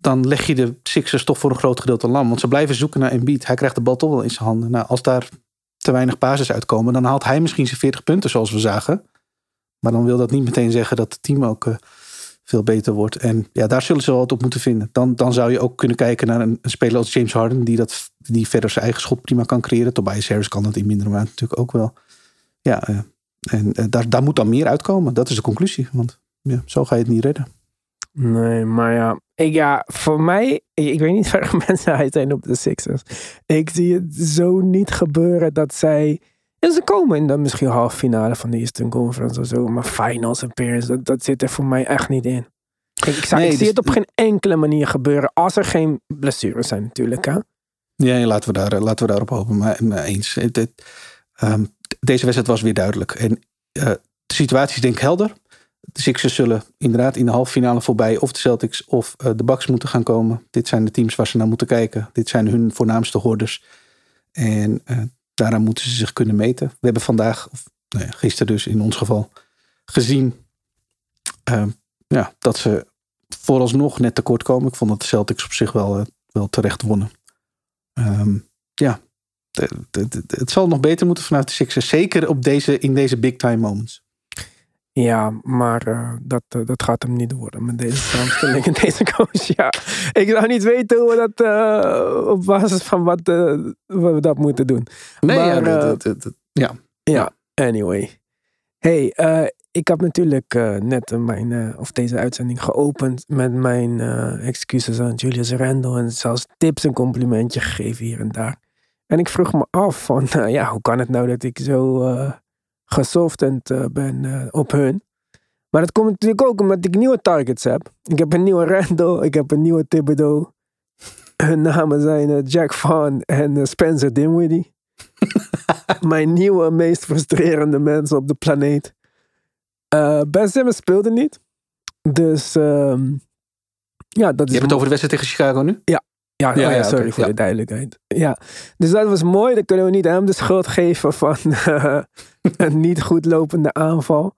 dan leg je de Sixers toch voor een groot gedeelte lam. Want ze blijven zoeken naar Embiid. Hij krijgt de bal toch wel in zijn handen. Nou, als daar te weinig passes uitkomen, dan haalt hij misschien zijn 40 punten zoals we zagen. Maar dan wil dat niet meteen zeggen dat het team ook veel beter wordt. En ja, daar zullen ze wel wat op moeten vinden. Dan zou je ook kunnen kijken naar een speler als James Harden, die verder zijn eigen schot prima kan creëren. Tobias Harris kan dat in mindere mate natuurlijk ook wel. Ja, daar moet dan meer uitkomen. Dat is de conclusie. Want ja, zo ga je het niet redden. Nee, maar ja. Voor mij, ik weet niet waar mensen uit zijn op de Sixers. Ik zie het zo niet gebeuren dat zij... En ze komen in de misschien halve finale van de Eastern Conference of zo. Maar finals appearance, dat zit er voor mij echt niet in. Ik zie het op geen enkele manier gebeuren. Als er geen blessures zijn natuurlijk. Hè? Ja, laten we daarop hopen. Maar eens. Deze wedstrijd was weer duidelijk. En de situatie is denk ik helder. De Sixers zullen inderdaad in de halve finale voorbij of de Celtics of de Bucks moeten gaan komen. Dit zijn de teams waar ze naar moeten kijken. Dit zijn hun voornaamste horders. En daaraan moeten ze zich kunnen meten. We hebben vandaag, gisteren dus in ons geval, gezien dat ze vooralsnog net tekort komen. Ik vond dat de Celtics op zich wel terecht wonnen. Het zal nog beter moeten vanuit de Sixers. Zeker in deze big time moments. Ja, maar dat gaat hem niet worden met deze samenstelling en deze coach. Ja. Ik zou niet weten hoe we dat op basis van wat we dat moeten doen. Nee, maar, ja, anyway. Hey, ik heb natuurlijk net deze uitzending geopend met mijn excuses aan Julius Randle en zelfs tips en complimentje gegeven hier en daar. En ik vroeg me af van, hoe kan het nou dat ik zo... gesoftend ben op hun. Maar dat komt natuurlijk ook omdat ik nieuwe targets heb. Ik heb een nieuwe Randle, ik heb een nieuwe Thibodeau. Hun namen zijn Jacque Vaughn en Spencer Dinwiddie. Mijn nieuwe, meest frustrerende mensen op de planeet. Ben Simmons speelde niet. Dus dat is... Je hebt het over de wedstrijd tegen Chicago nu? Ja. Sorry voor de duidelijkheid. Ja, dus dat was mooi. Dan kunnen we niet hem de schuld geven van een niet goed lopende aanval.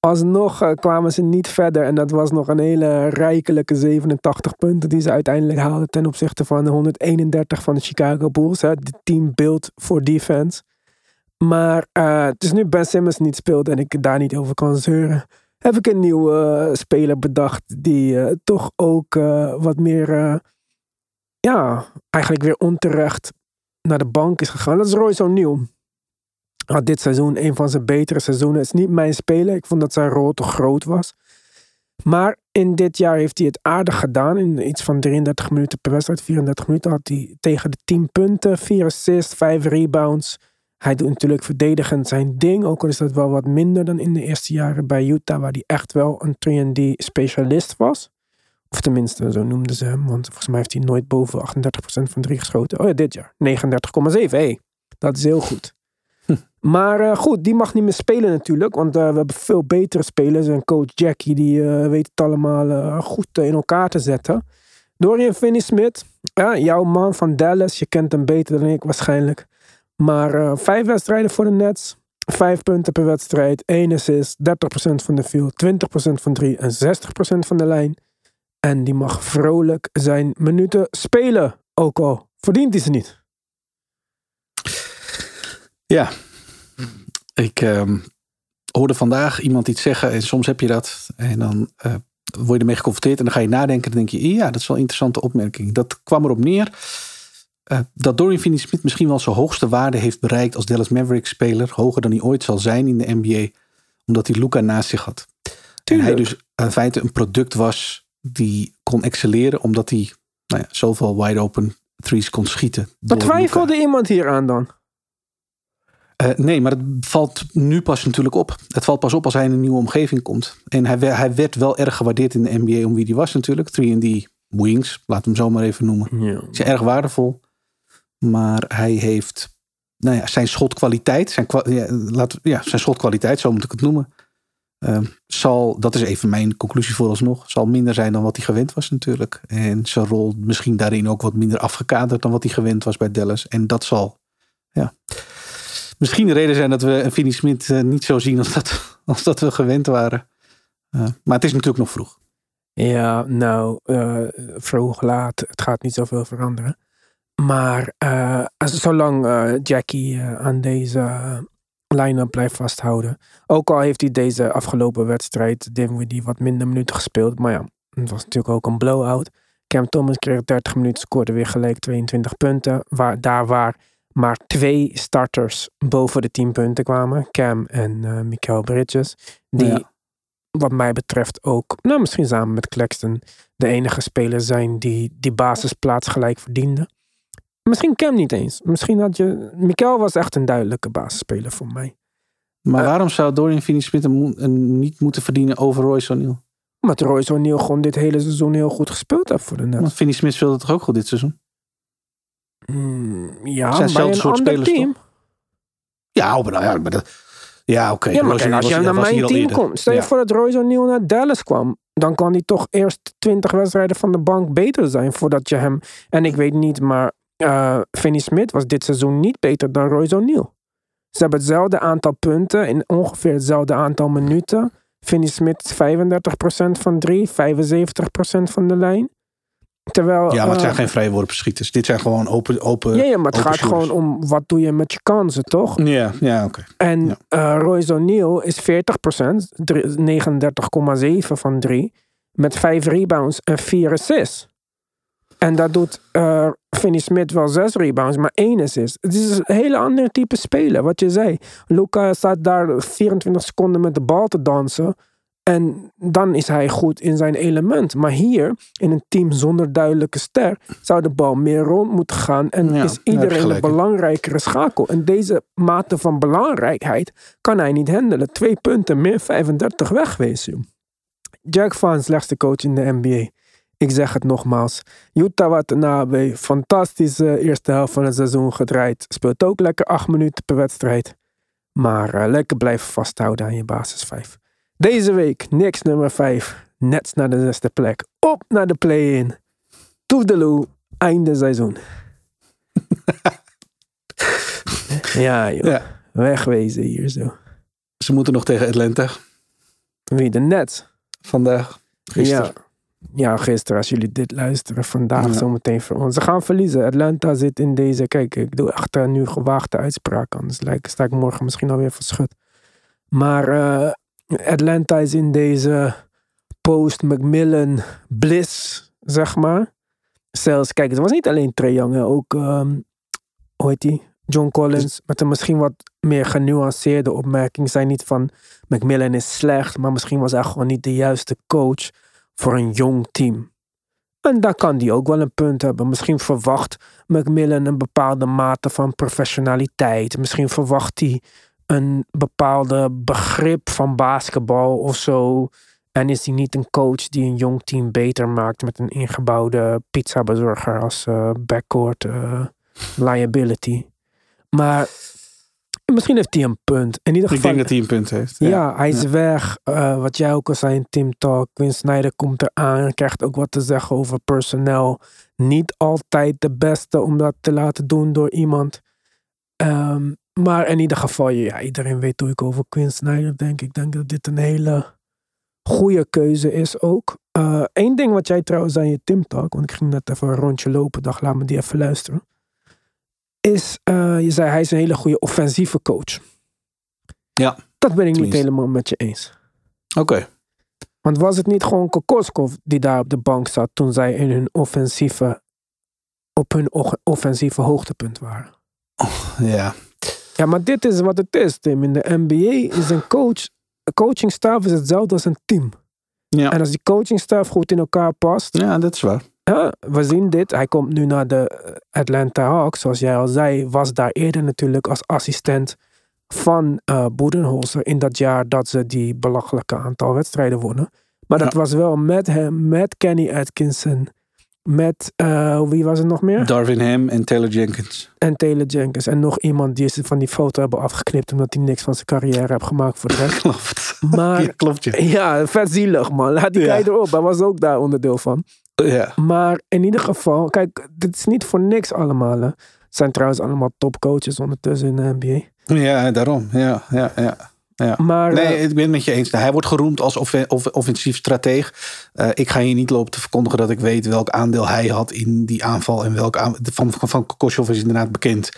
Alsnog kwamen ze niet verder. En dat was nog een hele rijkelijke 87 punten die ze uiteindelijk haalden ten opzichte van de 131 van de Chicago Bulls. De team built for defense. Maar het is nu Ben Simmons niet speelt en ik daar niet over kan zeuren. Heb ik een nieuwe speler bedacht die toch ook wat meer... eigenlijk weer onterecht naar de bank is gegaan. Dat is Royce O'Neal. Had dit seizoen een van zijn betere seizoenen. Het is niet mijn speler. Ik vond dat zijn rol te groot was. Maar in dit jaar heeft hij het aardig gedaan. In iets van 33 minuten per wedstrijd, 34 minuten had hij tegen de 10 punten. 4 assists, 5 rebounds. Hij doet natuurlijk verdedigend zijn ding. Ook al is dat wel wat minder dan in de eerste jaren bij Utah. Waar hij echt wel een 3&D specialist was. Of tenminste, zo noemden ze hem. Want volgens mij heeft hij nooit boven 38% van 3 geschoten. Oh ja, dit jaar. 39,7. Hey, dat is heel goed. Maar goed, die mag niet meer spelen natuurlijk. Want we hebben veel betere spelers. En coach Jackie, die weet het allemaal goed in elkaar te zetten. Dorian Finney-Smith. Jouw man van Dallas. Je kent hem beter dan ik waarschijnlijk. Maar 5 wedstrijden voor de Nets. 5 punten per wedstrijd. 1 assist. 30% van de field. 20% van 3. En 60% van de lijn. En die mag vrolijk zijn minuten spelen. Ook al verdient hij ze niet. Ja. Ik hoorde vandaag iemand iets zeggen en soms heb je dat en dan word je ermee geconfronteerd en dan ga je nadenken en dan denk je, ja, dat is wel een interessante opmerking. Dat kwam erop neer dat Dorian Finney-Smith misschien wel zijn hoogste waarde heeft bereikt als Dallas Mavericks speler, hoger dan hij ooit zal zijn in de NBA, omdat hij Luka naast zich had. Tuurlijk. En hij dus in feite een product was die kon excelleren omdat hij zoveel wide open threes kon schieten. Maar twijfelde iemand hier aan dan? Nee, maar het valt nu pas natuurlijk op. Het valt pas op als hij in een nieuwe omgeving komt. En hij werd wel erg gewaardeerd in de NBA om wie die was natuurlijk. 3&D wings, laat hem zo maar even noemen. Ja. Is erg waardevol. Maar hij heeft zijn schotkwaliteit. Zijn schotkwaliteit, zo moet ik het noemen. Dat is even mijn conclusie vooralsnog, zal minder zijn dan wat hij gewend was natuurlijk. En zijn rol misschien daarin ook wat minder afgekaderd dan wat hij gewend was bij Dallas. En dat zal misschien de reden zijn dat we Finney-Smith niet zo zien als dat we gewend waren. Maar het is natuurlijk nog vroeg. Ja, vroeg, laat. Het gaat niet zoveel veranderen. Maar zolang Jackie aan deze line-up blijft vasthouden. Ook al heeft hij deze afgelopen wedstrijd, Dinwiddie, wat minder minuten gespeeld. Maar ja, het was natuurlijk ook een blowout. Cam Thomas kreeg 30 minuten, scoorde weer gelijk 22 punten. Waar maar 2 starters boven de 10 punten kwamen. Cam en Mikal Bridges. Die wat mij betreft ook, misschien samen met Claxton, de enige spelers zijn die die basisplaats gelijk verdienden. Misschien Cam niet eens. Mikal was echt een duidelijke basisspeler voor mij. Maar waarom zou Dorian Finney-Smith een niet moeten verdienen over Royce O'Neal? Omdat Royce O'Neal gewoon dit hele seizoen heel goed gespeeld heeft voor de Nets. Maar Finney-Smith speelde toch ook goed dit seizoen? Het zijn een soort spelers team. Toch? Ja, maar dat... Ja, oké. Ja, maar kijk, als jij naar mijn team komt, stel je voor dat Royce O'Neal naar Dallas kwam, dan kan hij toch eerst 20 wedstrijden van de bank beter zijn voordat je hem... En ik weet niet, maar Finney-Smith was dit seizoen niet beter dan Royce O'Neal. Ze hebben hetzelfde aantal punten in ongeveer hetzelfde aantal minuten. Finney-Smith 35% van 3, 75% van de lijn. Terwijl, maar het zijn geen vrijworpenschieters. Dit zijn gewoon open. Ja, maar het gaat shooters. Gewoon om wat doe je met je kansen, toch? Ja, oké. En Royce O'Neal is 40%, 39,7 van 3, met 5 rebounds en 4 assists. En dat doet Finney-Smith wel 6 rebounds, maar 1 assist. Het is een hele andere type speler, wat je zei. Luka staat daar 24 seconden met de bal te dansen. En dan is hij goed in zijn element. Maar hier, in een team zonder duidelijke ster, zou de bal meer rond moeten gaan. En is iedereen een belangrijkere schakel. En deze mate van belangrijkheid kan hij niet handelen. 2 punten meer, 35 wegwezen. Jacque Vaughn, slechtste coach in de NBA. Ik zeg het nogmaals. Yuta Watanabe, fantastische eerste helft van het seizoen gedraaid. Speelt ook lekker 8 minuten per wedstrijd. Maar lekker blijven vasthouden aan je basis 5. Deze week, Knicks nummer 5. Nets naar de 6e plek. Op naar de play-in. Toedeloe, einde seizoen. Ja, joh. Ja. Wegwezen hier zo. Ze moeten nog tegen Atlanta. Wie, de Nets? Vandaag. Gisteren. Ja, gisteren. Als jullie dit luisteren, vandaag zometeen voor ons. Ze gaan verliezen. Atlanta zit in deze... Kijk, ik doe echt nu gewaagde uitspraak. Anders sta ik morgen misschien alweer verschut. Maar... Atlanta is in deze post-McMillan bliss, zeg maar. Zelfs, kijk, het was niet alleen Trae Young, ook, hoe heet die? John Collins, met een misschien wat meer genuanceerde opmerking. Zijn niet van, McMillan is slecht, maar misschien was hij gewoon niet de juiste coach voor een jong team. En daar kan die ook wel een punt hebben. Misschien verwacht McMillan een bepaalde mate van professionaliteit. Misschien verwacht hij een bepaalde begrip van basketbal of zo. En is hij niet een coach die een jong team beter maakt met een ingebouwde pizzabezorger als backcourt liability. Maar misschien heeft hij een punt. In ieder geval, ik denk dat hij een punt heeft. Ja, hij is weg. Wat jij ook al zei in Team Talk. Quinn Snyder komt eraan. Krijgt ook wat te zeggen over personeel. Niet altijd de beste om dat te laten doen door iemand. Maar in ieder geval, iedereen weet hoe ik over Quinn Snyder denk. Ik denk dat dit een hele goede keuze is ook. Eén ding wat jij trouwens aan je Tim Talk, want ik ging net even een rondje lopen, dacht laat me die even luisteren. Is, je zei hij is een hele goede offensieve coach. Ja. Dat ben ik niet helemaal met je eens. Oké. Want was het niet gewoon Kokoskov die daar op de bank zat toen zij in hun offensieve, op hun offensieve hoogtepunt waren? Ja. Ja, maar dit is wat het is, Tim. In de NBA is een coach, een coachingstaf is hetzelfde als een team. Ja. En als die coachingstaf goed in elkaar past... Ja, dat is waar. Ja, we zien dit. Hij komt nu naar de Atlanta Hawks. Zoals jij al zei, was daar eerder natuurlijk als assistent van Budenholzer in dat jaar dat ze die belachelijke aantal wedstrijden wonnen. Maar dat was wel met hem, met Kenny Atkinson, met, wie was het nog meer? Darvin Ham en Taylor Jenkins. En Taylor Jenkins. En nog iemand die ze van die foto hebben afgeknipt omdat hij niks van zijn carrière heeft gemaakt voor de rest. Klopt. Maar, ja, klopt. Ja, vet zielig, man. Laat die guy erop. Hij was ook daar onderdeel van. Yeah. Maar in ieder geval, kijk, dit is niet voor niks allemaal. Hè. Het zijn trouwens allemaal topcoaches ondertussen in de NBA. Ja, daarom. Ja. Maar, nee, ik ben het met je eens. Hij wordt geroemd als offensief strateeg. Ik ga hier niet lopen te verkondigen dat ik weet welk aandeel hij had in die aanval. En welk van Kokoschov is inderdaad bekend.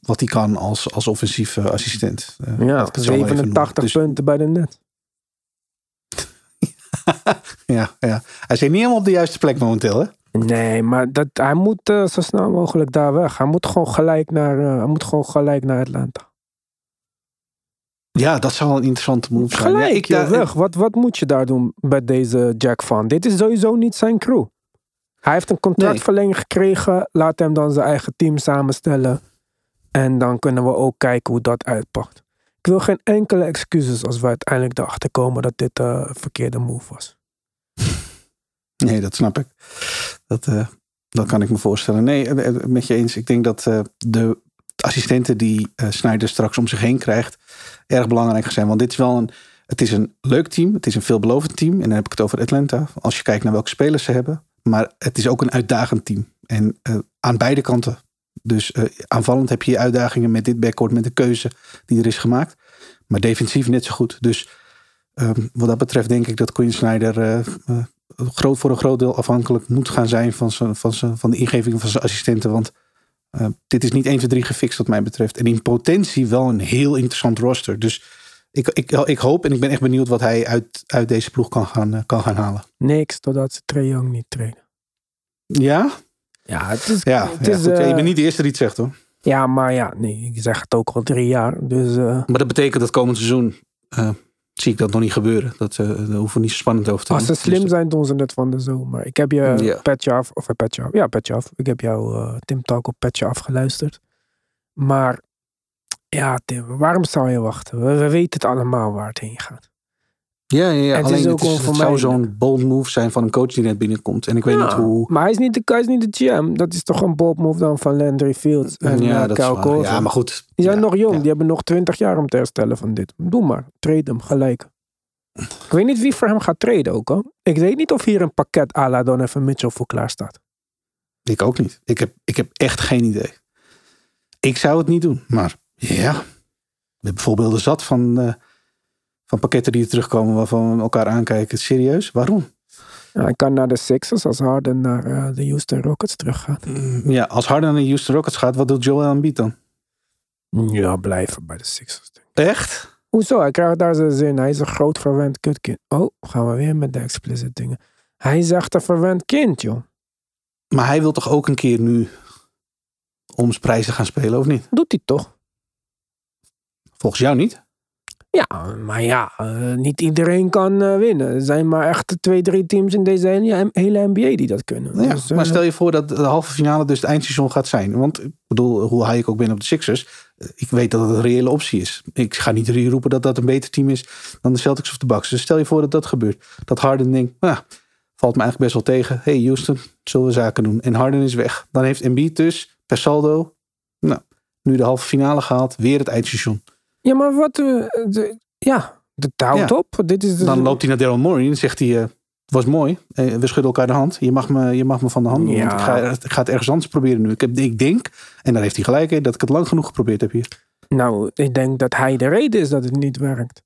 Wat hij kan als offensief assistent. Ja, 87 punten bij de net. Ja. Hij zit niet helemaal op de juiste plek momenteel, hè? Nee, maar hij moet zo snel mogelijk daar weg. Hij moet gewoon gelijk naar Atlanta. Ja, dat zou wel een interessante move zijn. Gelijk, ja, weg. Wat moet je daar doen bij deze Jacque Vaughn? Dit is sowieso niet zijn crew. Hij heeft een contractverlenging gekregen. Laat hem dan zijn eigen team samenstellen. En dan kunnen we ook kijken hoe dat uitpakt. Ik wil geen enkele excuses als we uiteindelijk erachter komen dat dit een verkeerde move was. Nee, dat snap ik. Dat kan ik me voorstellen. Nee, met je eens. Ik denk dat de assistenten die Snyder straks om zich heen krijgt erg belangrijk zijn. Want dit is wel het is een leuk team. Het is een veelbelovend team. En dan heb ik het over Atlanta. Als je kijkt naar welke spelers ze hebben. Maar het is ook een uitdagend team. En aan beide kanten. Dus aanvallend heb je uitdagingen met dit backcourt, met de keuze die er is gemaakt. Maar defensief net zo goed. Dus wat dat betreft denk ik dat Quinn Snyder voor een groot deel afhankelijk moet gaan zijn van de ingeving van zijn assistenten. Want dit is niet 1, 2, 3 gefixt wat mij betreft. En in potentie wel een heel interessant roster. Dus ik hoop en ik ben echt benieuwd wat hij uit deze ploeg kan gaan halen. Niks totdat ze Trae Young niet trainen. Ja? Ja, het is, je bent niet de eerste die het zegt, hoor. Ja, maar ik zeg het ook al 3 jaar. Dus, maar dat betekent dat komend seizoen zie ik dat nog niet gebeuren. Daar hoeven we niet zo spannend over te doen. Als ze slim zijn, doen ze het van de zomer. Ik heb je Petje af. Ik heb jou Tim Talk op Petje af geluisterd. Maar ja, Tim, waarom zou je wachten? We weten het allemaal waar het heen gaat. Ja. En het zou zo'n bold move zijn van een coach die net binnenkomt. En ik weet niet hoe... Maar hij is niet de GM. Dat is toch een bold move dan van Landry Fields en Kyle Korver. Ja, maar goed. Die zijn nog jong. Ja. Die hebben nog 20 jaar om te herstellen van dit. Doe maar. Trade hem gelijk. Ik weet niet wie voor hem gaat traden ook. Hoor. Ik weet niet of hier een pakket à la Donovan Mitchell voor klaar staat. Ik ook niet. Ik heb echt geen idee. Ik zou het niet doen. Maar ja. We hebben voorbeelden zat van... Van pakketten die terugkomen waarvan we elkaar aankijken. Serieus? Waarom? Ja, hij kan naar de Sixers als Harden naar de Houston Rockets teruggaat. Ja, als Harden naar de Houston Rockets gaat, wat doet Joel Embiid dan? Ja, blijven bij de Sixers. Echt? Hoezo? Hij krijgt daar zijn zin. Hij is een groot verwend kutkind. Oh, gaan we weer met de explicit dingen. Hij is echt een verwend kind, joh. Maar hij wil toch ook een keer nu om prijzen gaan spelen, of niet? Doet hij toch? Volgens jou niet? Ja, maar niet iedereen kan winnen. Er zijn maar echt 2, 3 teams in deze hele NBA die dat kunnen. Ja, dus, maar stel je voor dat de halve finale dus het eindseizoen gaat zijn. Want ik bedoel, hoe high ik ook ben op de Sixers, ik weet dat het een reële optie is. Ik ga niet roepen dat dat een beter team is dan de Celtics of de Bucks. Dus stel je voor dat dat gebeurt. Dat Harden denkt, valt me eigenlijk best wel tegen. Hey Houston, zullen we zaken doen? En Harden is weg. Dan heeft Embiid dus per saldo nu de halve finale gehaald. Weer het eindseizoen. Ja, maar wat... dat houdt op. Dit is dan loopt hij naar Daryl Morey en zegt hij... was mooi. We schudden elkaar de hand. Je mag me van de hand doen. Ja. Ik ga het ergens anders proberen nu. Ik denk, en dan heeft hij gelijk... dat ik het lang genoeg geprobeerd heb hier. Nou, ik denk dat hij de reden is dat het niet werkt.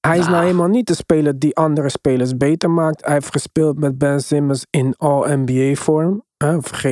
Hij is nou helemaal niet de speler die andere spelers beter maakt. Hij heeft gespeeld met Ben Simmons in all-NBA vorm.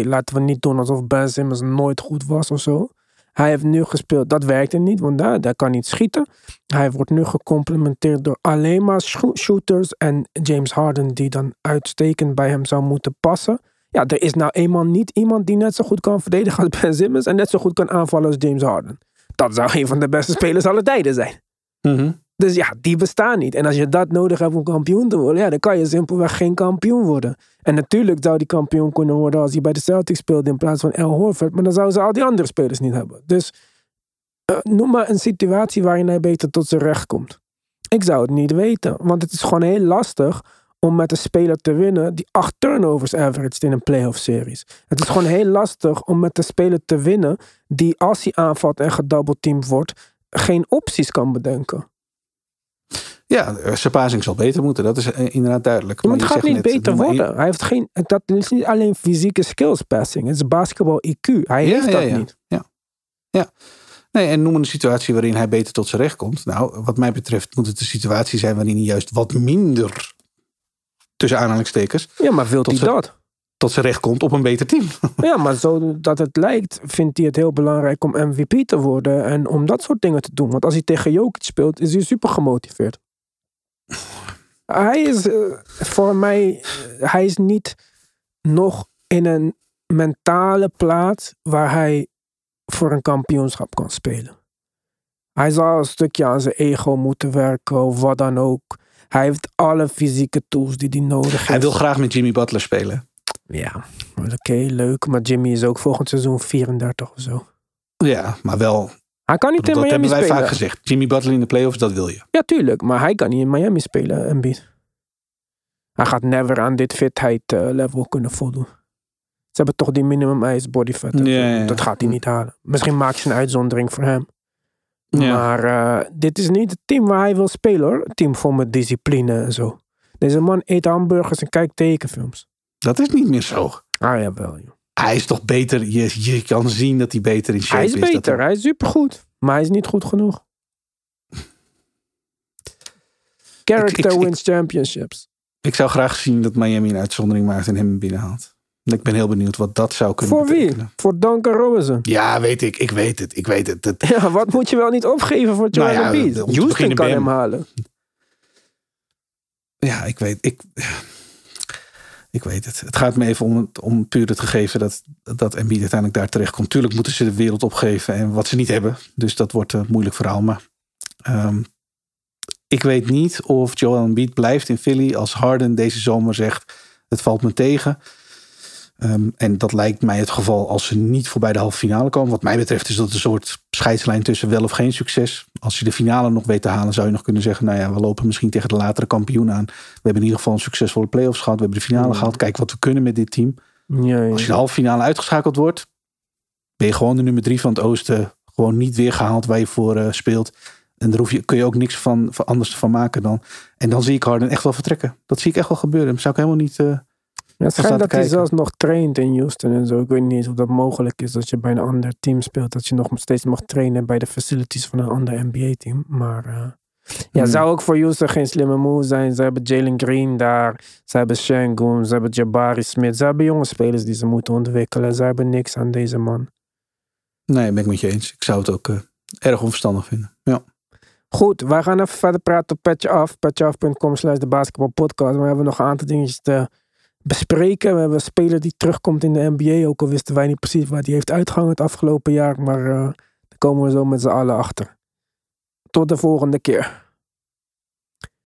Laten we niet doen alsof Ben Simmons nooit goed was of zo. Hij heeft nu gespeeld. Dat werkte niet, want daar kan niet schieten. Hij wordt nu gecomplimenteerd door alleen maar shooters. En James Harden, die dan uitstekend bij hem zou moeten passen. Ja, er is nou eenmaal niet iemand die net zo goed kan verdedigen als Ben Simmons. En net zo goed kan aanvallen als James Harden. Dat zou een van de beste spelers aller tijden zijn. Mm-hmm. Dus ja, die bestaan niet. En als je dat nodig hebt om kampioen te worden, ja, dan kan je simpelweg geen kampioen worden. En natuurlijk zou die kampioen kunnen worden als hij bij de Celtics speelde in plaats van Al Horford. Maar dan zouden ze al die andere spelers niet hebben. Dus noem maar een situatie waarin hij beter tot zijn recht komt. Ik zou het niet weten. Want het is gewoon heel lastig om met een speler te winnen die 8 turnovers averaged in een playoff series. Het is gewoon heel lastig om met een speler te winnen die, als hij aanvalt en gedoubleteamd wordt, geen opties kan bedenken. Ja, zijn passing zal beter moeten. Dat is inderdaad duidelijk. Maar het gaat niet beter worden. Hij heeft geen... Dat is niet alleen fysieke skills passing. Het is basketbal IQ. Hij heeft dat niet. Ja. Nee, en noem een situatie waarin hij beter tot zijn recht komt. Nou, wat mij betreft moet het een situatie zijn waarin hij juist wat minder, tussen aanhalingstekens, ja, maar wil hij dat? Tot zijn recht komt op een beter team. Ja, maar zo dat het lijkt, vindt hij het heel belangrijk om MVP te worden en om dat soort dingen te doen. Want als hij tegen Jokic speelt, is hij super gemotiveerd. Hij is voor mij, hij is niet nog in een mentale plaats waar hij voor een kampioenschap kan spelen. Hij zal een stukje aan zijn ego moeten werken of wat dan ook. Hij heeft alle fysieke tools die hij nodig heeft. Hij wil graag met Jimmy Butler spelen. Ja, oké, leuk. Maar Jimmy is ook volgend seizoen 34 of zo. Ja, maar wel... Hij kan niet in Miami spelen. Dat hebben wij vaak gezegd. Jimmy Butler in de playoffs, dat wil je. Ja, tuurlijk. Maar hij kan niet in Miami spelen, Embiid. Hij gaat never aan dit fitheid level kunnen voldoen. Ze hebben toch die minimum ice body fat. Ja. Dat gaat hij niet halen. Misschien maakt ze een uitzondering voor hem. Ja. Maar dit is niet het team waar hij wil spelen, hoor. Een team vol met discipline en zo. Deze man eet hamburgers en kijkt tekenfilms. Dat is niet meer zo. Ah, ja, wel, joh. Hij is toch beter. Je kan zien dat hij beter in shape is. Hij is beter. Hij is supergoed. Maar hij is niet goed genoeg. Character wins championships. Ik zou graag zien dat Miami een uitzondering maakt en hem binnenhaalt. Ik ben heel benieuwd wat dat zou kunnen betekenen. Voor wie? Voor Duncan Robinson? Ja, weet ik. Ik weet het. Ja, wat moet je wel niet opgeven voor Joel Embiid? Houston kan hem halen. Ja, ik weet. Ik weet het. Het gaat me even om puur het gegeven dat Embiid uiteindelijk daar terecht komt. Tuurlijk moeten ze de wereld opgeven en wat ze niet hebben. Dus dat wordt een moeilijk verhaal. Maar ik weet niet of Joel Embiid blijft in Philly als Harden deze zomer zegt: het valt me tegen. En dat lijkt mij het geval als ze niet voorbij de halve finale komen. Wat mij betreft is dat een soort scheidslijn tussen wel of geen succes. Als je de finale nog weet te halen, zou je nog kunnen zeggen: nou ja, we lopen misschien tegen de latere kampioen aan. We hebben in ieder geval een succesvolle play-offs gehad. We hebben de finale gehad. Kijk wat we kunnen met dit team. Ja. Als je de halve finale uitgeschakeld wordt, ben je gewoon de nummer 3 van het Oosten. Gewoon niet weer gehaald waar je voor speelt. En daar kun je ook niks van anders van maken dan. En dan zie ik Harden echt wel vertrekken. Dat zie ik echt wel gebeuren. Dat zou ik helemaal niet... Het schijnt dat hij zelfs nog traint in Houston en zo. Ik weet niet of dat mogelijk is dat je bij een ander team speelt. Dat je nog steeds mag trainen bij de facilities van een ander NBA-team. Maar zou ook voor Houston geen slimme move zijn. Ze hebben Jalen Green daar. Ze hebben Şengün. Ze hebben Jabari Smith. Ze hebben jonge spelers die ze moeten ontwikkelen. Ze hebben niks aan deze man. Nee, ben ik met je eens. Ik zou het ook erg onverstandig vinden. Ja. Goed, wij gaan even verder praten op Petje Af. Petjeaf.com/debasketbalpodcast. We hebben nog een aantal dingetjes te bespreken. We hebben een speler die terugkomt in de NBA. Ook al wisten wij niet precies waar die heeft uitgehangen het afgelopen jaar. Maar daar komen we zo met z'n allen achter. Tot de volgende keer.